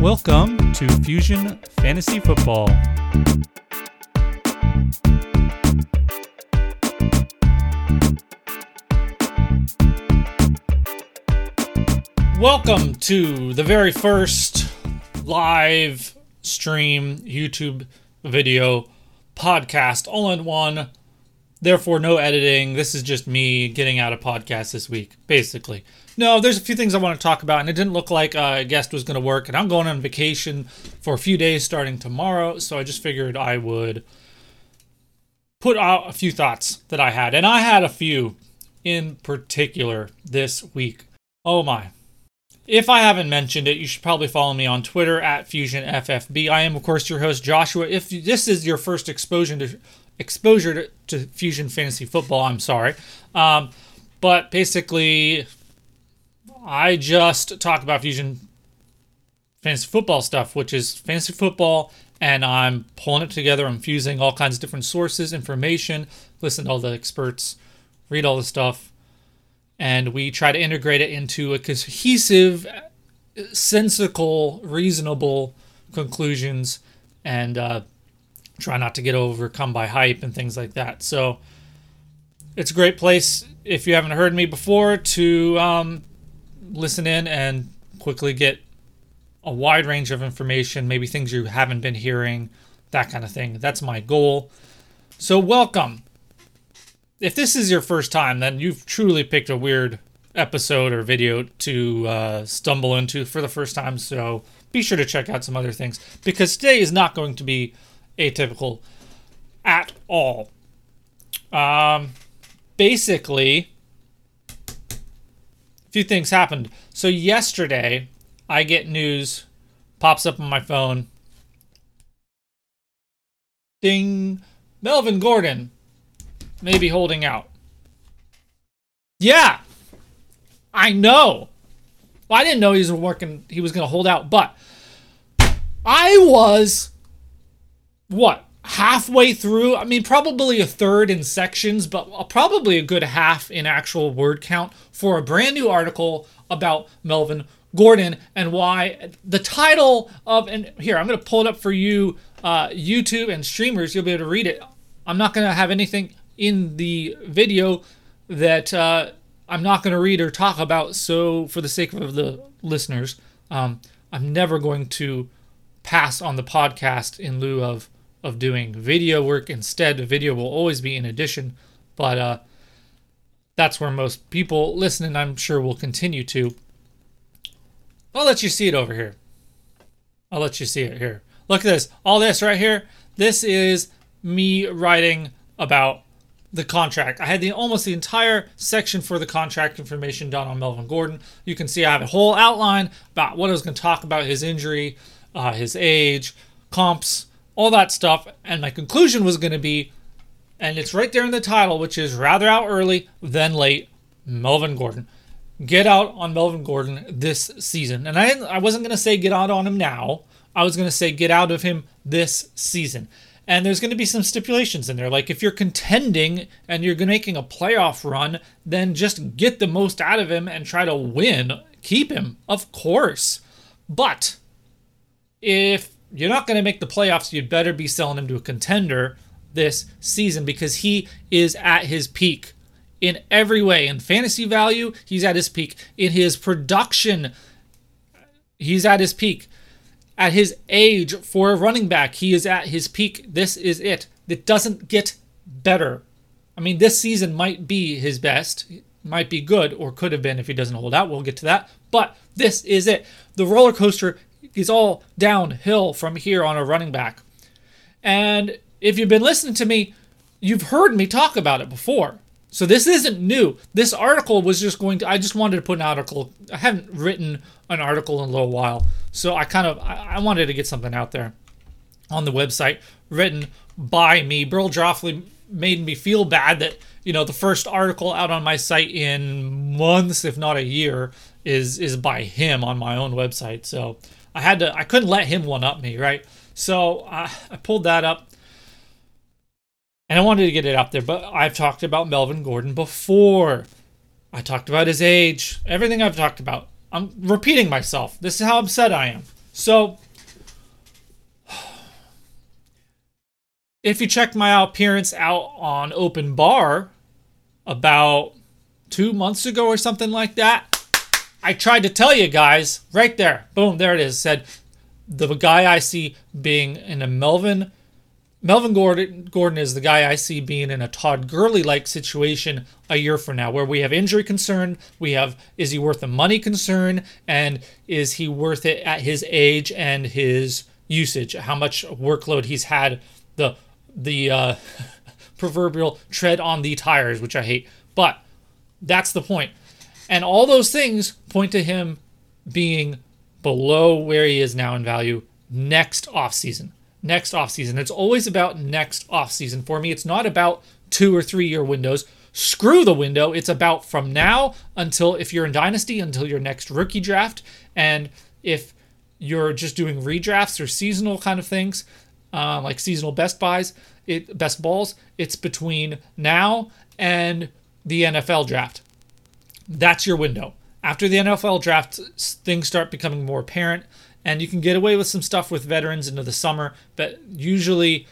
Welcome to Fusion Fantasy Football. Welcome to the very first live stream YouTube video podcast all in one. Therefore, no editing. This is just me getting out a podcast this week, basically. No, there's a few things I want to talk about, and it didn't look like a guest was going to work, and I'm going on vacation for a few days starting tomorrow, so I just figured I would put out a few thoughts that I had, and I had a few in particular this week. Oh my. If I haven't mentioned it, you should probably follow me on Twitter at FusionFFB. I am, of course, your host, Joshua. If this is your first exposure to Fusion Fantasy Football, I'm sorry. But basically, I just talk about Fusion Fantasy Football stuff, which is fantasy football, and I'm pulling it together. I'm fusing all kinds of different sources, information, listen to all the experts, read all the stuff, and we try to integrate it into a cohesive, sensical, reasonable conclusions, and try not to get overcome by hype and things like that. So it's a great place, if you haven't heard me before, to listen in and quickly get a wide range of information, maybe things you haven't been hearing, that kind of thing. That's my goal. So welcome. If this is your first time, then you've truly picked a weird episode or video to stumble into for the first time. So be sure to check out some other things, because today is not going to be atypical at all. Basically, a few things happened. So yesterday, I get news, pops up on my phone. Ding. Melvin Gordon may be holding out. Yeah, I know. Well, I didn't know he was going to hold out, but I was halfway through? I mean, probably a third in sections, but probably a good half in actual word count for a brand new article about Melvin Gordon and why the title of, and here, I'm going to pull it up for you, YouTube and streamers. You'll be able to read it. I'm not going to have anything in the video that I'm not going to read or talk about. So for the sake of the listeners, I'm never going to pass on the podcast in lieu of doing video work. Instead, video will always be in addition, but that's where most people listening, I'm sure, will continue to. I'll let you see it over here. I'll let you see it here. Look at this. All this right here. This is me writing about the contract. I had almost the entire section for the contract information done on Melvin Gordon. You can see I have a whole outline about what I was going to talk about, his injury, his age, comps, all that stuff, and my conclusion was going to be, and it's right there in the title, which is rather out early than late, Melvin Gordon. Get out on Melvin Gordon this season. And I wasn't going to say get out on him now. I was going to say get out of him this season. And there's going to be some stipulations in there. Like, if you're contending and you're making a playoff run, then just get the most out of him and try to win. Keep him, of course. But if you're not going to make the playoffs, you'd better be selling him to a contender this season, because he is at his peak in every way. In fantasy value, he's at his peak. In his production, he's at his peak. At his age for a running back, he is at his peak. This is it. It doesn't get better. I mean, this season might be his best. It might be good, or could have been if he doesn't hold out. We'll get to that. But this is it. The roller coaster is all downhill from here on a running back. And if you've been listening to me, you've heard me talk about it before. So this isn't new. This article was just I just wanted to put an article. I haven't written an article in a little while. So I wanted to get something out there on the website written by me. Burl Joffley made me feel bad that, the first article out on my site in months, if not a year, is by him on my own website. So I couldn't let him one-up me, right? So I pulled that up, and I wanted to get it out there. But I've talked about Melvin Gordon before. I talked about his age, everything I've talked about. I'm repeating myself. This is how upset I am. So if you check my appearance out on Open Bar about 2 months ago or something like that, I tried to tell you guys right there. Boom, there it is. Said the guy I see being in a Melvin Gordon is the guy I see being in a Todd Gurley-like situation a year from now, where we have injury concern, we have is he worth the money concern, and is he worth it at his age and his usage, how much workload he's had, the proverbial tread on the tires, which I hate. But that's the point. And all those things point to him being below where he is now in value next offseason. Next offseason. It's always about next offseason for me. It's not about 2 or 3 year windows. Screw the window. It's about from now until, if you're in Dynasty, until your next rookie draft. And if you're just doing redrafts or seasonal kind of things, like seasonal best buys, best balls, it's between now and the NFL draft. That's your window. After the NFL draft, things start becoming more apparent, and you can get away with some stuff with veterans into the summer, but usually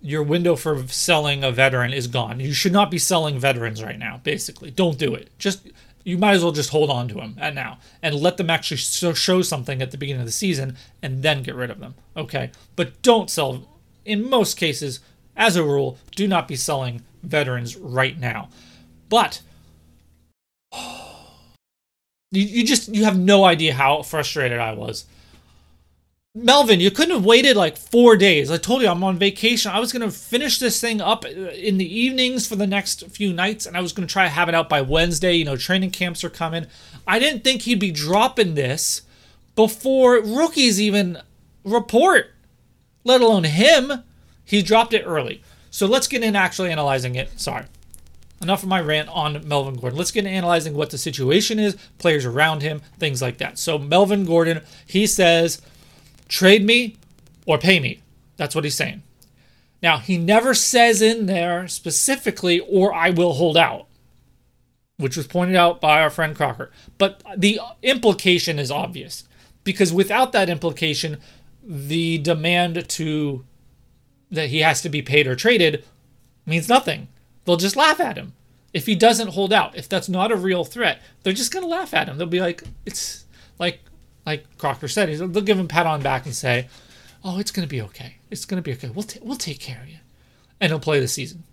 your window for selling a veteran is gone. You should not be selling veterans right now, basically. Don't do it. Just, you might as well just hold on to them at now and let them actually show something at the beginning of the season and then get rid of them, okay? But don't sell, in most cases, as a rule, do not be selling veterans right now. But you have no idea how frustrated I was. Melvin, you couldn't have waited like 4 days. I told you I'm on vacation. I was going to finish this thing up in the evenings for the next few nights, and I was going to try to have it out by Wednesday. You know, training camps are coming. I didn't think he'd be dropping this before rookies even report, let alone him. He dropped it early. So let's get into actually analyzing it. Sorry. Enough of my rant on Melvin Gordon. Let's get into analyzing what the situation is, players around him, things like that. So Melvin Gordon, he says, trade me or pay me. That's what he's saying. Now, he never says in there specifically, or I will hold out, which was pointed out by our friend Crocker. But the implication is obvious, because without that implication, the demand to that he has to be paid or traded means nothing. They'll just laugh at him. If he doesn't hold out, if that's not a real threat, they're just going to laugh at him. They'll be like, it's like Crocker said, they'll give him a pat on the back and say, oh, it's going to be okay. It's going to be okay. We'll take care of you. And he'll play the season.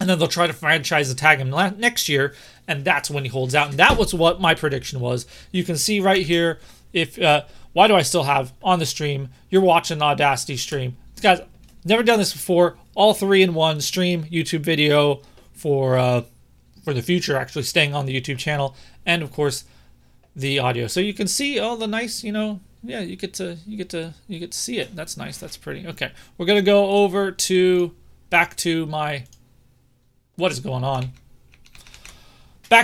And then they'll try to franchise and tag him next year, and that's when he holds out. And that was what my prediction was. You can see right here, if why do I still have on the stream, you're watching the Audacity stream. Guys, never done this before. All three in one stream, YouTube video for the future, actually staying on the YouTube channel. And, of course, the audio, so you can see all the nice, you know, yeah, you get to see it. That's nice. That's pretty. Okay, we're gonna go over to back to my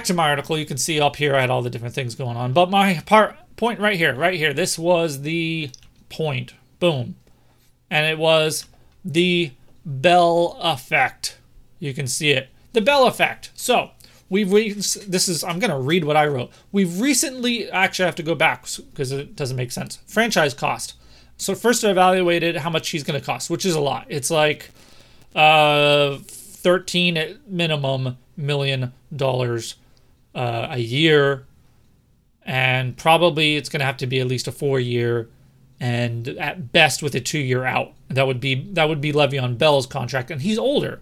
article. You can see up here I had all the different things going on, but my point right here, this was the point. Boom. And it was the Bell effect. You can see it, the Bell effect. So I'm going to read what I wrote. We've recently, actually I have to go back because it doesn't make sense. Franchise cost. So first I evaluated how much he's going to cost, which is a lot. It's like $13 at minimum $1 million a year. And probably it's going to have to be at least a 4 year, and at best with a 2 year out. That would be Le'Veon Bell's contract, and he's older.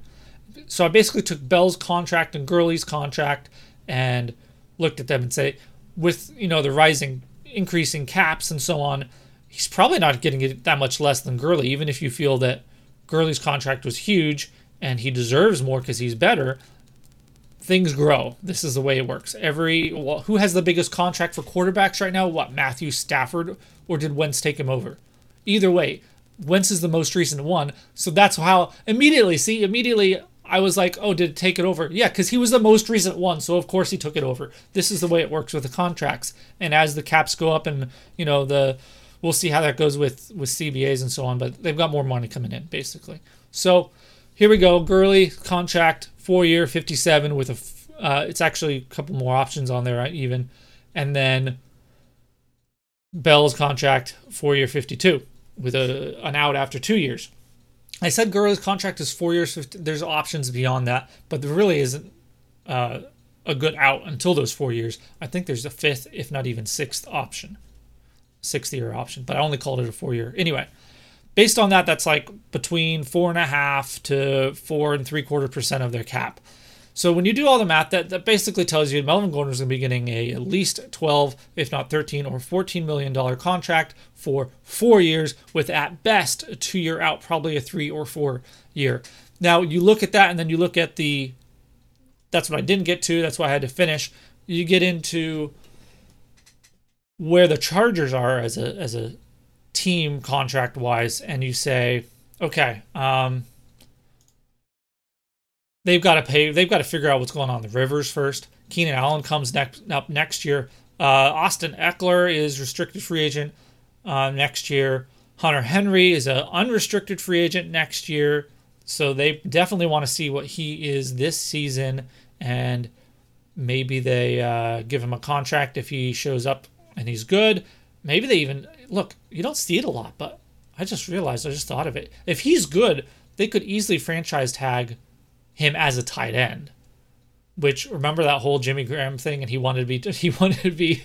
So I basically took Bell's contract and Gurley's contract and looked at them and say, with, you know, the increasing caps and so on, he's probably not getting it that much less than Gurley, even if you feel that Gurley's contract was huge and he deserves more because he's better. Things grow. This is the way it works. Who has the biggest contract for quarterbacks right now? What, Matthew Stafford, or did Wentz take him over? Either way, Wentz is the most recent one. So that's how immediately I was like, oh, did it take it over? Yeah, because he was the most recent one, so of course he took it over. This is the way it works with the contracts. And as the caps go up and, you know, we'll see how that goes with CBAs and so on, but they've got more money coming in, basically. So here we go. Gurley contract, 4 year, 57 with it's actually a couple more options on there, right, even. And then Bell's contract, 4-year $52 million, with an out after 2 years. I said Gurley's contract is 4 years. There's options beyond that, but there really isn't a good out until those 4 years. I think there's a fifth, if not even sixth year option, but I only called it a 4-year. Anyway, based on that, that's like between 4.5 to 4.75% of their cap. So when you do all the math, that basically tells you Melvin Gordon is going to be getting at least $12, if not $13 or $14 million contract for 4 years, with at best a 2-year out, probably a 3 or 4 year. Now you look at that, and then you look at that's what I didn't get to. That's why I had to finish. You get into where the Chargers are as a team contract wise, and you say, okay, they've got to pay. They've got to figure out what's going on with Rivers first. Keenan Allen comes up next year. Austin Eckler is restricted free agent next year. Hunter Henry is an unrestricted free agent next year. So they definitely want to see what he is this season, and maybe they give him a contract if he shows up and he's good. Maybe they even look. You don't see it a lot, but I just realized. I just thought of it. If he's good, they could easily franchise tag him as a tight end, which, remember that whole Jimmy Graham thing, and he wanted to be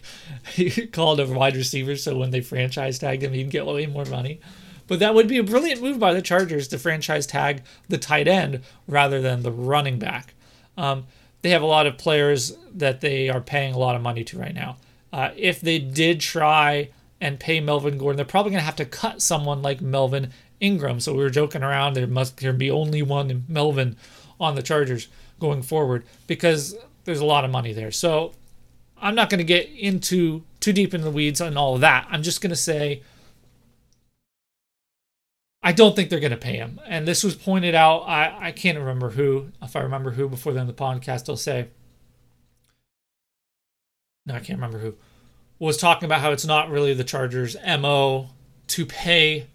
called a wide receiver, so when they franchise tagged him, he'd get way more money. But that would be a brilliant move by the Chargers to franchise tag the tight end rather than the running back. They have a lot of players that they are paying a lot of money to right now. If they did try and pay Melvin Gordon, they're probably going to have to cut someone like Melvin Ingram. So we were joking around, there be only one Melvin on the Chargers going forward, because there's a lot of money there. So I'm not going to get into too deep in the weeds on all of that. I'm just going to say I don't think they're going to pay him. And this was pointed out, I can't remember who. If I remember who before then the podcast, I'll say. No, I can't remember who. Was talking about how it's not really the Chargers' MO to pay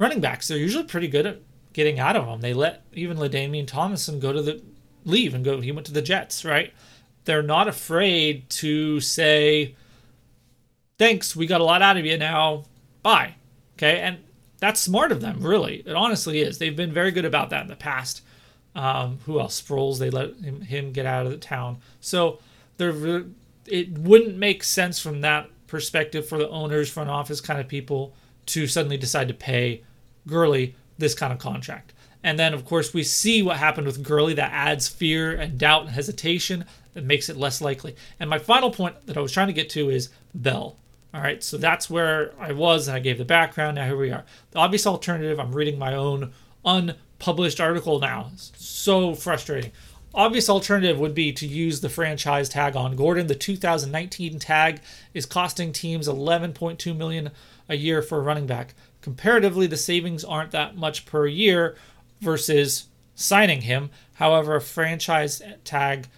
running backs. They're usually pretty good at getting out of them. They let even LaDainian Tomlinson leave and go. He went to the Jets, right? They're not afraid to say, thanks, we got a lot out of you, now bye. Okay, and that's smart of them, really. It honestly is. They've been very good about that in the past. Who else? Sproles, they let him get out of the town. So it wouldn't make sense from that perspective for the owners, front office kind of people to suddenly decide to pay Gurley this kind of contract. And then, of course, we see what happened with Gurley. That adds fear and doubt and hesitation. That makes it less likely. And my final point that I was trying to get to is Bell. All right, so that's where I was, and I gave the background. Now here we are. The obvious alternative, I'm reading my own unpublished article now. It's so frustrating. Obvious alternative would be to use the franchise tag on Gordon. The 2019 tag is costing teams $11.2 million a year for a running back. Comparatively, the savings aren't that much per year versus signing him. However, a franchise tag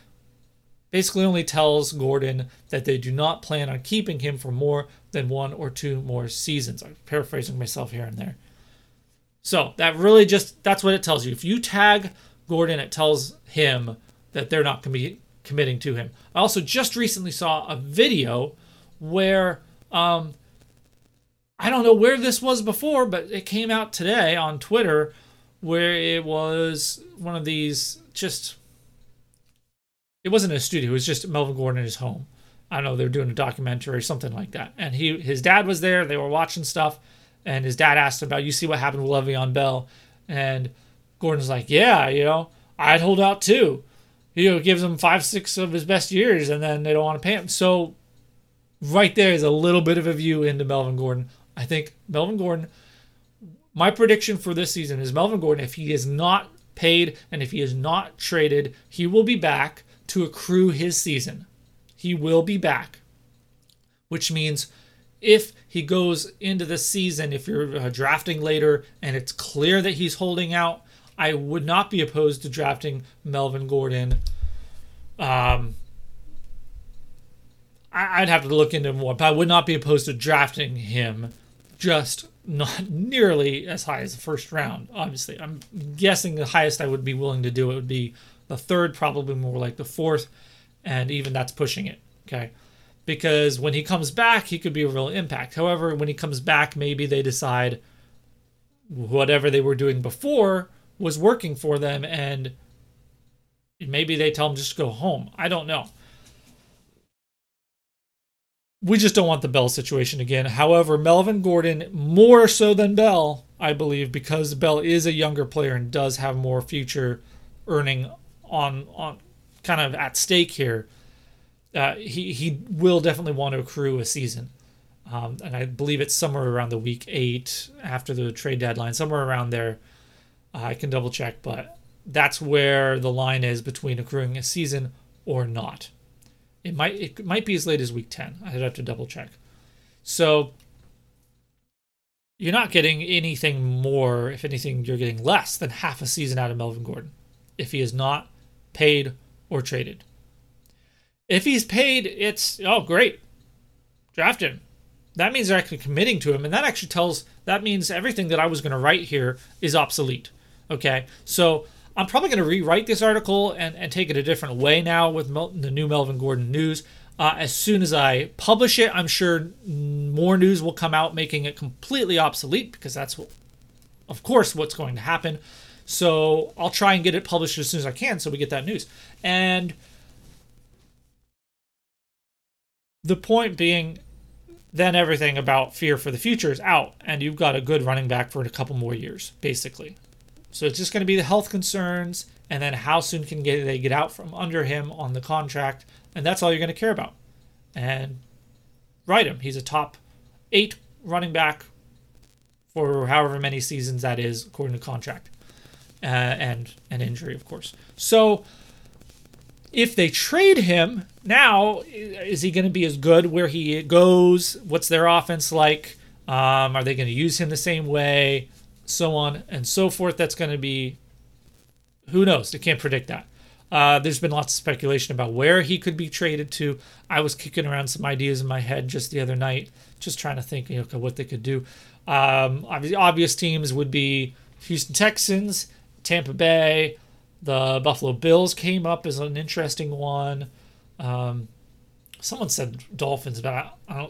basically only tells Gordon that they do not plan on keeping him for more than 1 or 2 more seasons. I'm paraphrasing myself here and there. So that really that's what it tells you. If you tag Gordon, it tells him that they're not going to be committing to him. I also just recently saw a video where I don't know where this was before, but it came out today on Twitter, where it was one of these it wasn't a studio. It was just Melvin Gordon in his home. I don't know, they were doing a documentary or something like that. And his dad was there. They were watching stuff. And his dad asked him about, you see what happened with Le'Veon Bell? And Gordon's like, yeah, I'd hold out too. Gives him 5, 6 of his best years, and then they don't want to pay him. So right there is a little bit of a view into Melvin Gordon. I think Melvin Gordon, my prediction for this season is Melvin Gordon, if he is not paid and if he is not traded, he will be back to accrue his season. He will be back, which means if he goes into the season, if you're drafting later and it's clear that he's holding out, I would not be opposed to drafting Melvin Gordon. I'd have to look into more, but I would not be opposed to drafting him, just not nearly as high as the first round, obviously. I'm guessing the highest I would be willing to do it would be the 3rd, probably more like the 4th, and even that's pushing it, okay? because when he comes back, he could be a real impact. However, when he comes back, maybe they decide whatever they were doing before was working for them, and maybe they tell him just go home. I don't know. We just don't want the Bell situation again. However, Melvin Gordon, more so than Bell, I believe, because Bell is a younger player and does have more future earning on kind of at stake here, he will definitely want to accrue a season. And I believe it's somewhere around the week 8 after the trade deadline, somewhere around there. I can double check, but that's where the line is between accruing a season or not. It might be as late as week 10. I'd have to double check. So you're not getting anything more. If anything, you're getting less than half a season out of Melvin Gordon if he is not paid or traded. If he's paid, it's, oh, great, draft him. That means they're actually committing to him, and that means everything that I was going to write here is obsolete. Okay, so I'm probably going to rewrite this article and take it a different way now with the new Melvin Gordon news. As soon as I publish it, I'm sure more news will come out making it completely obsolete, because that's, of course, what's going to happen. So I'll try and get it published as soon as I can so we get that news. And the point being, then everything about fear for the future is out, and you've got a good running back for a couple more years, basically. So it's just going to be the health concerns, and then how soon can they get out from under him on the contract, and that's all you're going to care about. And write him. He's a top 8 running back for however many seasons that is, according to contract, and an injury, of course. So if they trade him now, is he going to be as good where he goes? What's their offense like? Are they going to use him the same way? So on and so forth. That's going to be, who knows? I can't predict that. There's been lots of speculation about where he could be traded to. I was kicking around some ideas in my head just the other night, just trying to think, okay, what they could do. Obvious teams would be Houston Texans, Tampa Bay, the Buffalo Bills came up as an interesting one. Someone said Dolphins, but I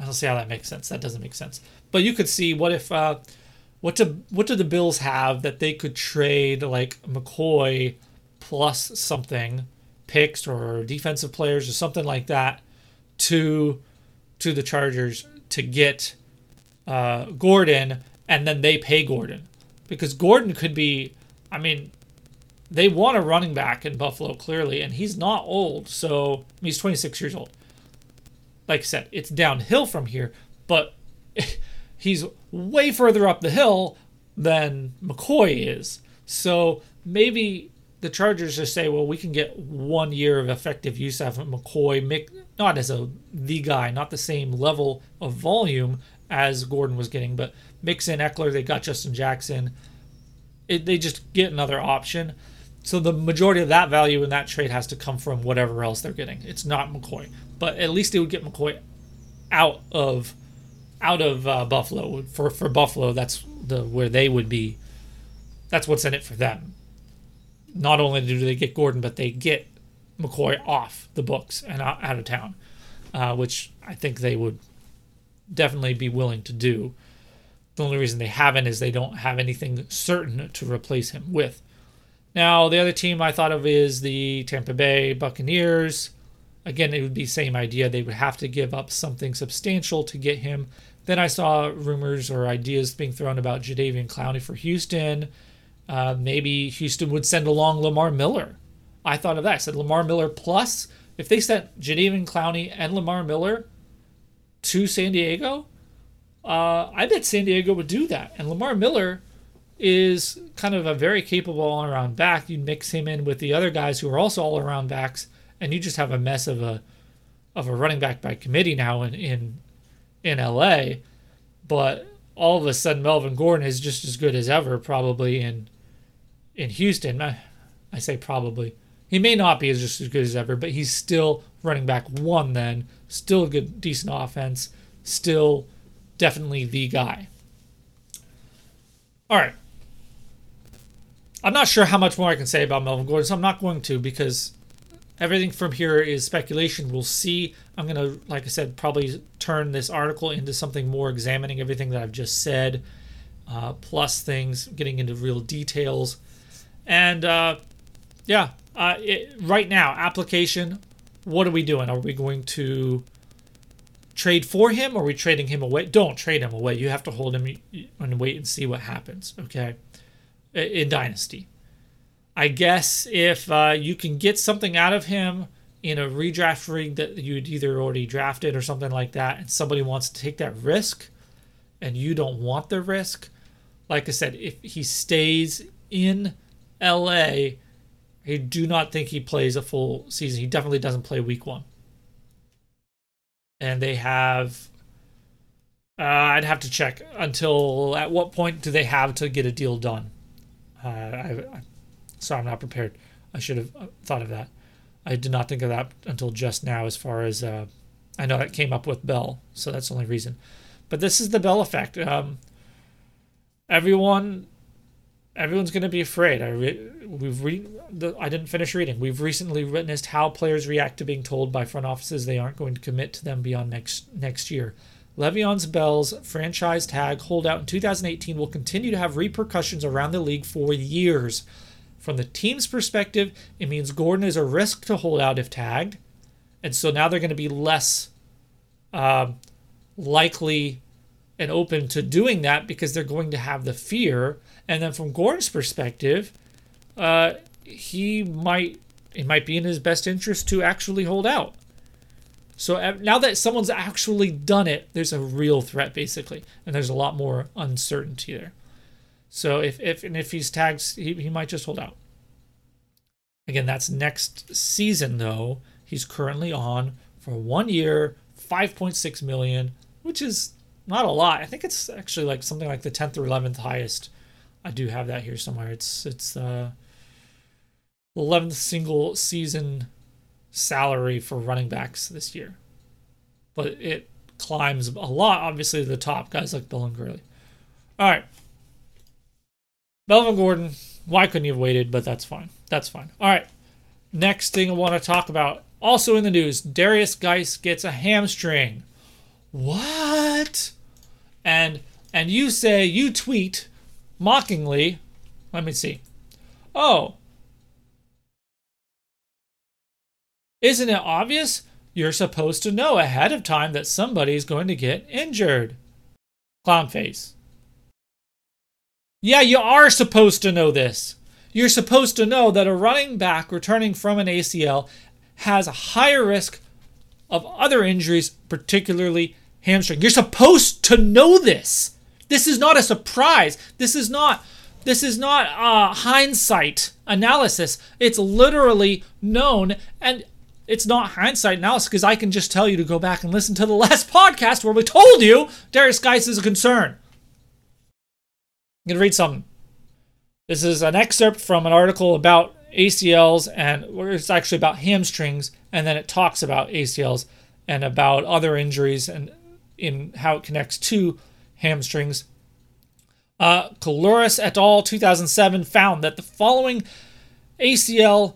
don't see how that makes sense. That doesn't make sense. But you could see, what if what do the Bills have that they could trade, like McCoy plus something, picks or defensive players or something like that, to the Chargers to get Gordon, and then they pay Gordon, because Gordon could be, I mean, they want a running back in Buffalo clearly, and he's not old, so he's 26 years old. Like I said, it's downhill from here, but he's way further up the hill than McCoy is. So maybe the Chargers just say, well, we can get 1 year of effective use out of McCoy, not as the guy, not the same level of volume as Gordon was getting, but mix in Eckler, they got Justin Jackson. They just get another option. So the majority of that value in that trade has to come from whatever else they're getting. It's not McCoy, but at least they would get McCoy out of Buffalo. For Buffalo, that's where they would be. That's what's in it for them. Not only do they get Gordon, but they get McCoy off the books and out of town, which I think they would definitely be willing to do. The only reason they haven't is they don't have anything certain to replace him with. Now, the other team I thought of is the Tampa Bay Buccaneers. Again, it would be the same idea. They would have to give up something substantial to get him. Then I saw rumors or ideas being thrown about Jadeveon Clowney for Houston. Maybe Houston would send along Lamar Miller. I thought of that. I said Lamar Miller plus. If they sent Jadeveon Clowney and Lamar Miller to San Diego, I bet San Diego would do that. And Lamar Miller is kind of a very capable all-around back. You mix him in with the other guys who are also all-around backs, and you just have a mess of a running back by committee now in LA. But all of a sudden, Melvin Gordon is just as good as ever, probably in Houston. I say probably. He may not be just as good as ever, but he's still running back 1 then. Still a good, decent offense. Still definitely the guy. All right. I'm not sure how much more I can say about Melvin Gordon, so I'm not going to, because everything from here is speculation. We'll see. I'm going to, like I said, probably turn this article into something more examining everything that I've just said, plus things, getting into real details. And, right now, application, what are we doing? Are we going to trade for him? Or are we trading him away? Don't trade him away. You have to hold him and wait and see what happens, okay, in Dynasty. I guess if you can get something out of him in a redraft rig that you'd either already drafted or something like that, and somebody wants to take that risk and you don't want the risk, like I said, if he stays in L.A., I do not think he plays a full season. He definitely doesn't play week one. And they have, I'd have to check until at what point do they have to get a deal done. Sorry, I'm not prepared. I should have thought of that. I did not think of that until just now as far as, I know that came up with Bell, so that's the only reason. But this is the Bell effect. Everyone's going to be afraid. I didn't finish reading. We've recently witnessed how players react to being told by front offices they aren't going to commit to them beyond next year. Le'Veon Bell's franchise tag holdout in 2018 will continue to have repercussions around the league for years. From the team's perspective, it means Gordon is a risk to hold out if tagged, and so now they're going to be less likely and open to doing that because they're going to have the fear. And then from Gordon's perspective, it might be in his best interest to actually hold out. So now that someone's actually done it, there's a real threat basically, and there's a lot more uncertainty there. So if he's tagged, he might just hold out. Again, that's next season though. He's currently on for 1 year, $5.6 million, which is not a lot. I think it's actually like something like the 10th or 11th highest. I do have that here somewhere. It's 11th single season salary for running backs this year. But it climbs a lot, obviously, to the top, guys like Bell and Gurley. All right. Melvin Gordon, why couldn't you have waited? But that's fine. All right. Next thing I want to talk about, also in the news, Darius Guice gets a hamstring. What? And you tweet mockingly, let me see. Oh, isn't it obvious? You're supposed to know ahead of time that somebody's going to get injured. Clown face. Yeah, you are supposed to know this. You're supposed to know that a running back returning from an ACL has a higher risk of other injuries, particularly hamstring. You're supposed to know this. This is not a surprise. This is not hindsight analysis. It's literally known, and it's not hindsight analysis because I can just tell you to go back and listen to the last podcast where we told you Darius Guice is a concern. I'm going to read something. This is an excerpt from an article about ACLs, and it's actually about hamstrings, and then it talks about ACLs and about other injuries and in how it connects to hamstrings. Caloris et al. 2007 found that following ACL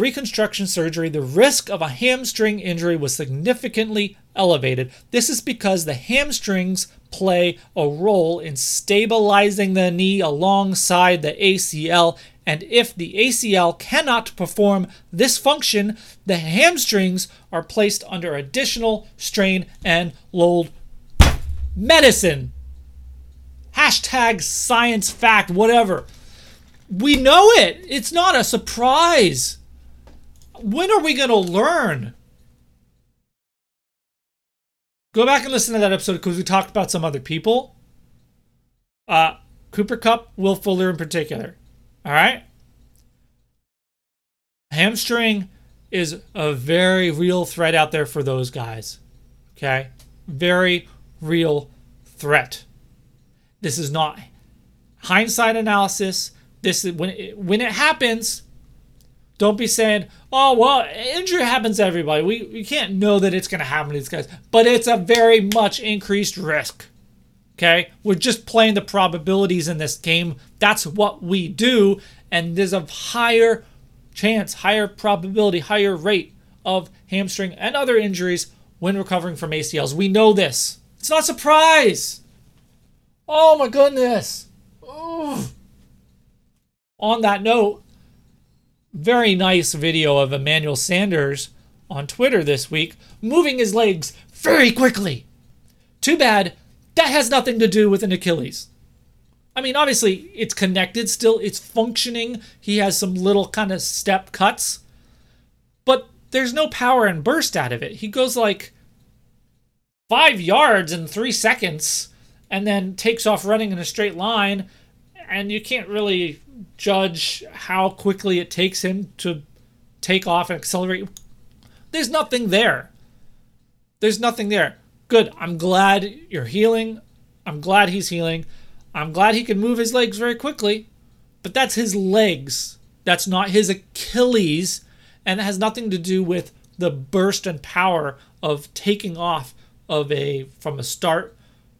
reconstruction surgery, the risk of a hamstring injury was significantly elevated. This is because the hamstrings play a role in stabilizing the knee alongside the ACL, and if the ACL cannot perform this function, the hamstrings are placed under additional strain and load. Medicine. # science fact, whatever. We know it. It's not a surprise. When are we going to learn? Go back and listen to that episode because we talked about some other people. Cooper Kupp, Will Fuller in particular. All right? Hamstring is a very real threat out there for those guys. Okay? Very real threat. This is not hindsight analysis. This is when it happens, don't be saying, oh, well, injury happens to everybody. We can't know that it's going to happen to these guys. But it's a very much increased risk. Okay? We're just playing the probabilities in this game. That's what we do. And there's a higher chance, higher probability, higher rate of hamstring and other injuries when recovering from ACLs. We know this. It's not a surprise. Oh my goodness. Ooh. On that note, very nice video of Emmanuel Sanders on Twitter this week, moving his legs very quickly. Too bad that has nothing to do with an Achilles. I mean, obviously, it's connected still. It's functioning. He has some little kind of step cuts. But there's no power and burst out of it. He goes like 5 yards in 3 seconds and then takes off running in a straight line. And you can't really judge how quickly it takes him to take off and accelerate. There's nothing there. There's nothing there. Good. I'm glad you're healing. I'm glad he's healing. I'm glad he can move his legs very quickly, but that's his legs. That's not his Achilles, and it has nothing to do with the burst and power of taking off of from a start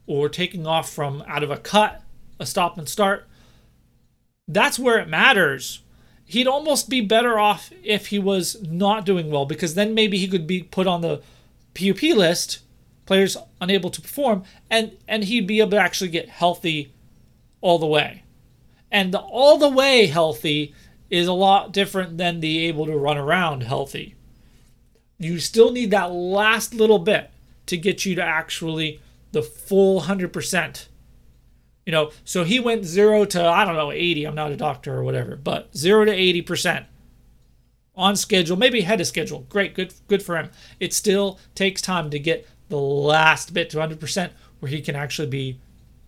or taking off from out of a cut, a stop and start. That's where it matters. He'd almost be better off if he was not doing well, because then maybe he could be put on the PUP list, players unable to perform, and he'd be able to actually get healthy all the way. And the all the way healthy is a lot different than the able to run around healthy. You still need that last little bit to get you to actually the full 100%. You know, so he went 0 to, I don't know, 80. I'm not a doctor or whatever, but 0 to 80% on schedule, maybe ahead of schedule. Great, good for him. It still takes time to get the last bit to 100% where he can actually be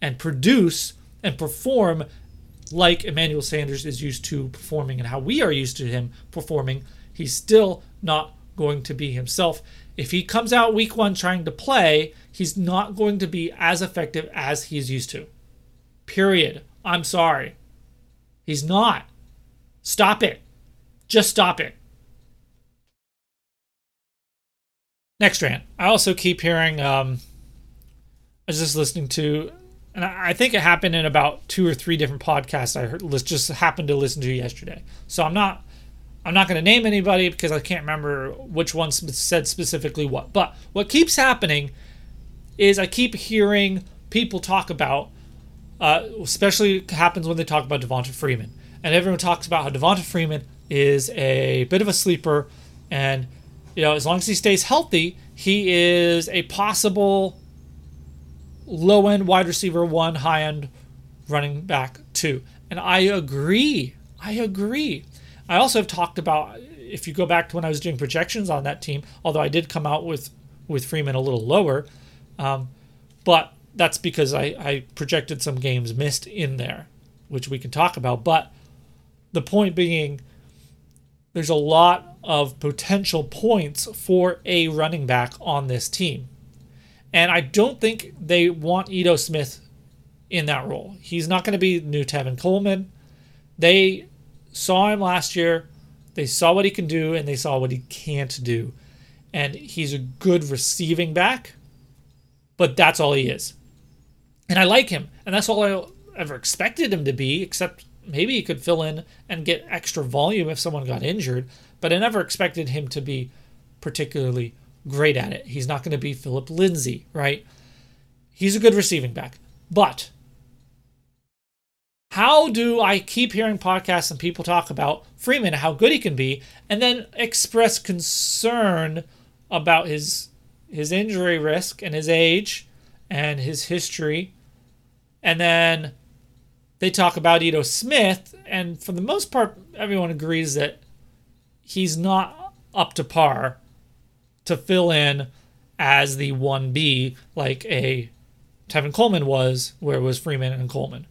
and produce and perform like Emmanuel Sanders is used to performing and how we are used to him performing. He's still not going to be himself. If he comes out week one trying to play, he's not going to be as effective as he's used to. Period. I'm sorry. He's not. Stop it. Just stop it. Next rant. I also keep hearing, I was just listening to, and I think it happened in about 2 or 3 different podcasts I heard, just happened to listen to yesterday. So I'm not going to name anybody because I can't remember which one said specifically what. But what keeps happening is I keep hearing people talk about, especially happens when they talk about Devonta Freeman. And everyone talks about how Devonta Freeman is a bit of a sleeper, and you know, as long as he stays healthy, he is a possible low-end wide receiver 1, high-end running back 2. And I agree. I also have talked about, if you go back to when I was doing projections on that team, although I did come out with Freeman a little lower, but that's because I projected some games missed in there, which we can talk about. But the point being, there's a lot of potential points for a running back on this team. And I don't think they want Ito Smith in that role. He's not going to be new Tevin Coleman. They saw him last year. They saw what he can do, and they saw what he can't do. And he's a good receiving back, but that's all he is. And I like him, and that's all I ever expected him to be, except maybe he could fill in and get extra volume if someone got injured. But I never expected him to be particularly great at it. He's not going to be Philip Lindsay, right? He's a good receiving back. But how do I keep hearing podcasts and people talk about Freeman, how good he can be, and then express concern about his injury risk and his age and his history? And then they talk about Ito Smith, and for the most part, everyone agrees that he's not up to par to fill in as the 1B like a Tevin Coleman was, where it was Freeman and Coleman.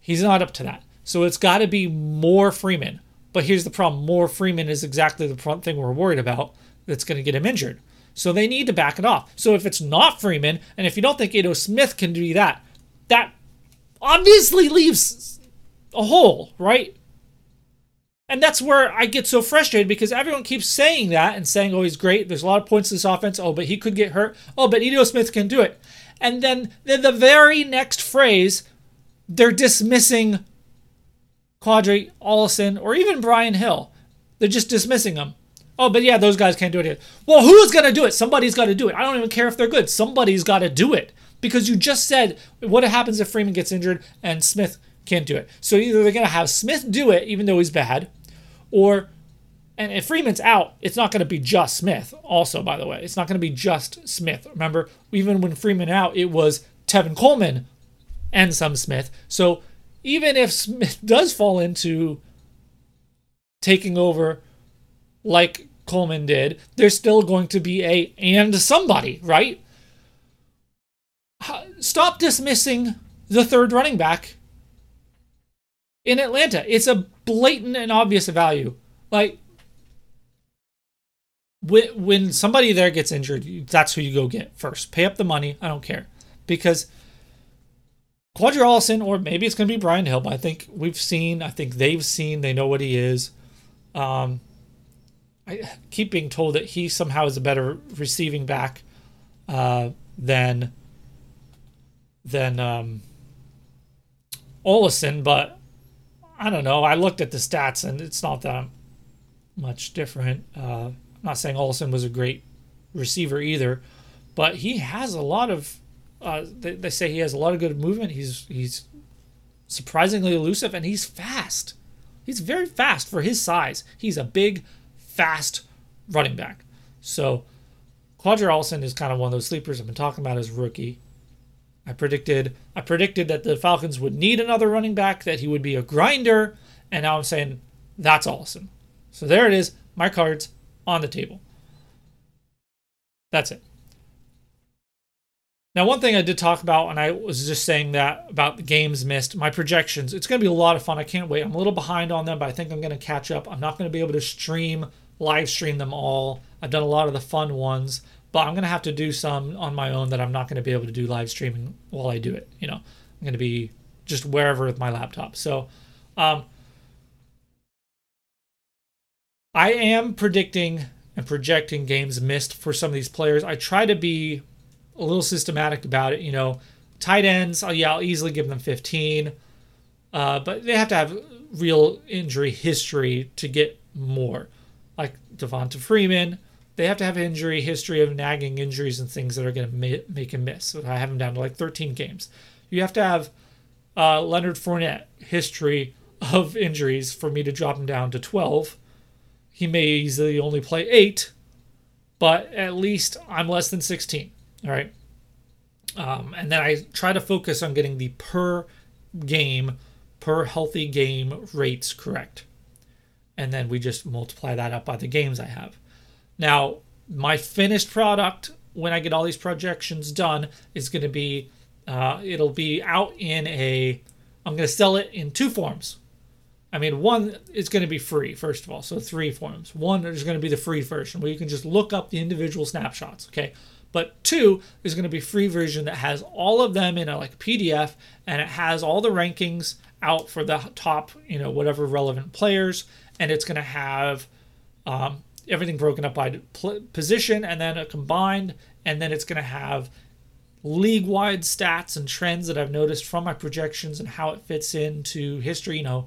He's not up to that. So it's got to be more Freeman. But here's the problem. More Freeman is exactly the thing we're worried about that's going to get him injured. So they need to back it off. So if it's not Freeman, and if you don't think Ito Smith can do that, that obviously leaves a hole, right? And that's where I get so frustrated, because everyone keeps saying that and saying, oh, he's great. There's a lot of points to this offense. Oh, but he could get hurt. Oh, but Ito Smith can do it. And then the very next phrase, they're dismissing Qadree Ollison or even Brian Hill They're just dismissing them. Oh, but yeah, those guys can't do it here. Well, who's going to do it? Somebody's got to do it. I don't even care if they're good. Somebody's got to do it. Because you just said what happens if Freeman gets injured and Smith can't do it. So either they're going to have Smith do it, even though he's bad, or... And if Freeman's out, it's not going to be just Smith also, by the way. It's not going to be just Smith. Remember, even when Freeman out, it was Tevin Coleman and some Smith. So even if Smith does fall into taking over like Coleman did, there's still going to be a and somebody, right? Stop dismissing the third running back in Atlanta. It's a blatant and obvious value. Like, when somebody there gets injured, that's who you go get first. Pay up the money. I don't care. Because Qadree Ollison, or maybe it's going to be Brian Hill, but I think they've seen, they know what he is. I keep being told that he somehow is a better receiving back than Ollison, but I don't know. I looked at the stats, and it's not that much different. I'm not saying Ollison was a great receiver either, but he has a lot of, they say he has a lot of good movement. He's surprisingly elusive, and he's fast. He's very fast for his size. He's a big, fast running back. So Qadree Ollison is kind of one of those sleepers I've been talking about as rookie. I predicted that the Falcons would need another running back, that he would be a grinder, and now I'm saying that's Ollison. So there it is. My cards on the table. That's it. Now, one thing I did talk about, and I was just saying that about the games missed, my projections, it's going to be a lot of fun. I can't wait. I'm a little behind on them, but I think I'm going to catch up. I'm not going to be able to live stream them all. I've done a lot of the fun ones, but I'm going to have to do some on my own that I'm not going to be able to do live streaming while I do it. You know, I'm going to be just wherever with my laptop. So, I am predicting and projecting games missed for some of these players. I try to be a little systematic about it. You know, tight ends, I'll easily give them 15. But they have to have real injury history to get more. Like Devonta Freeman, they have to have injury history of nagging injuries and things that are going to make him miss. So I have him down to like 13 games. You have to have Leonard Fournette history of injuries for me to drop him down to 12. He may easily only play 8, but at least I'm less than 16, all right? And then I try to focus on getting the per game, per healthy game rates correct. And then we just multiply that up by the games I have. Now, my finished product, when I get all these projections done, is going to be, it'll be out in I'm going to sell it in two forms. I mean, one is going to be free, first of all. So 3 forms. One is going to be the free version where you can just look up the individual snapshots, okay? But 2 is going to be free version that has all of them in a like PDF, and it has all the rankings out for the top, you know, whatever relevant players, and it's going to have everything broken up by position and then a combined, and then it's going to have league-wide stats and trends that I've noticed from my projections and how it fits into history, you know,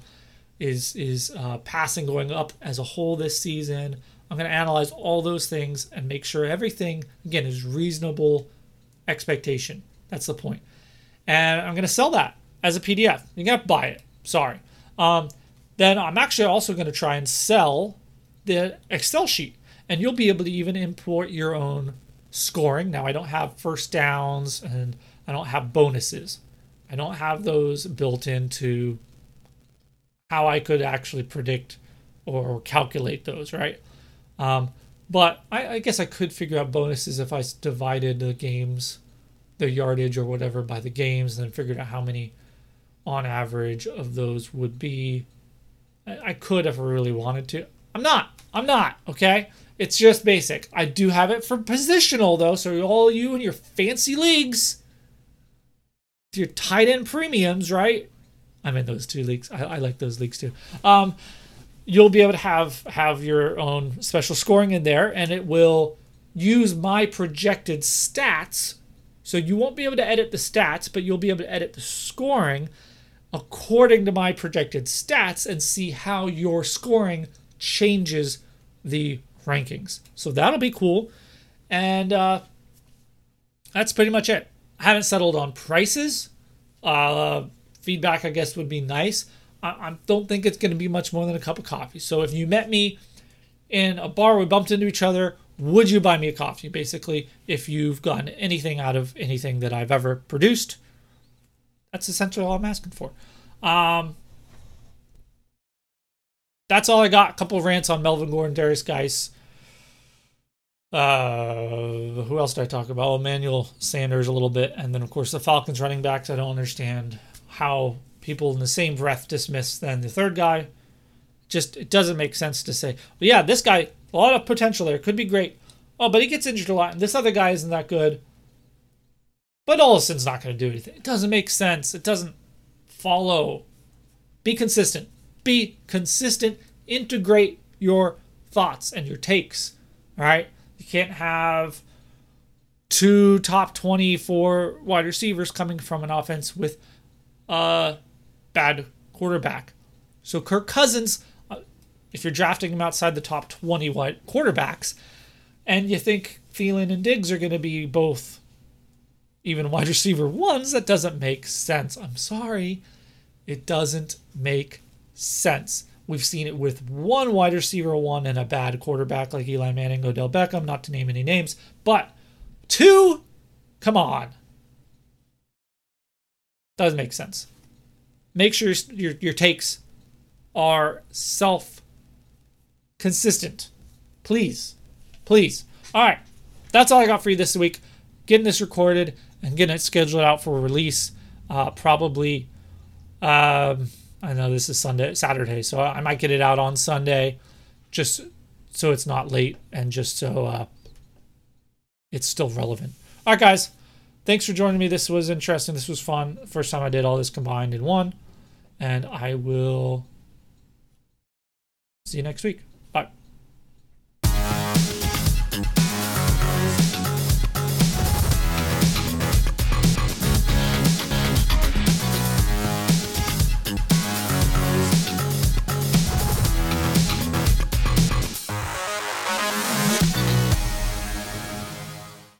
is passing going up as a whole this season. I'm going to analyze all those things and make sure everything, again, is reasonable expectation. That's the point. And I'm going to sell that as a PDF. You're going to have to buy it. Sorry. Then I'm actually also going to try and sell the Excel sheet. And you'll be able to even import your own scoring. Now, I don't have first downs and I don't have bonuses. I don't have those built into how I could actually predict or calculate those, right? But I guess I could figure out bonuses if I divided the games, the yardage or whatever, by the games, and then figured out how many on average of those would be. I could if I really wanted to. I'm not, okay? It's just basic. I do have it for positional, though, so all you and your fancy leagues, your tight end premiums, right? I'm in those 2 leagues. I like those leagues too. You'll be able to have your own special scoring in there, and it will use my projected stats. So you won't be able to edit the stats, but you'll be able to edit the scoring according to my projected stats and see how your scoring changes the rankings. So that'll be cool. And that's pretty much it. I haven't settled on prices. Feedback, I guess, would be nice. I don't think it's going to be much more than a cup of coffee. So if you met me in a bar, we bumped into each other, would you buy me a coffee? Basically, if you've gotten anything out of anything that I've ever produced, that's essentially all I'm asking for. That's all I got. A couple of rants on Melvin Gordon, Darius Guice. Who else did I talk about? Emmanuel Sanders a little bit. And then, of course, the Falcons running backs. I don't understand how people in the same breath dismiss then the third guy. Just, it doesn't make sense to say, but yeah, this guy, a lot of potential there. Could be great. Oh, but he gets injured a lot. And this other guy isn't that good. But Ollison's not going to do anything. It doesn't make sense. It doesn't follow. Be consistent. Be consistent. Integrate your thoughts and your takes. All right? You can't have two top 24 wide receivers coming from an offense with a bad quarterback. So Kirk Cousins, if you're drafting him outside the top 20 wide quarterbacks, and you think Thielen and Diggs are going to be both even wide receiver ones, that doesn't make sense. I'm sorry. It doesn't make sense. We've seen it with one wide receiver one and a bad quarterback like Eli Manning, Odell Beckham, not to name any names. But two, come on. Doesn't make sense. Make sure your takes are self-consistent. Please. Please. All right. That's all I got for you this week. Getting this recorded and getting it scheduled out for release probably... I know this is Saturday, so I might get it out on Sunday just so it's not late and just so it's still relevant. All right, guys. Thanks for joining me. This was interesting. This was fun. First time I did all this combined in one. And I will see you next week.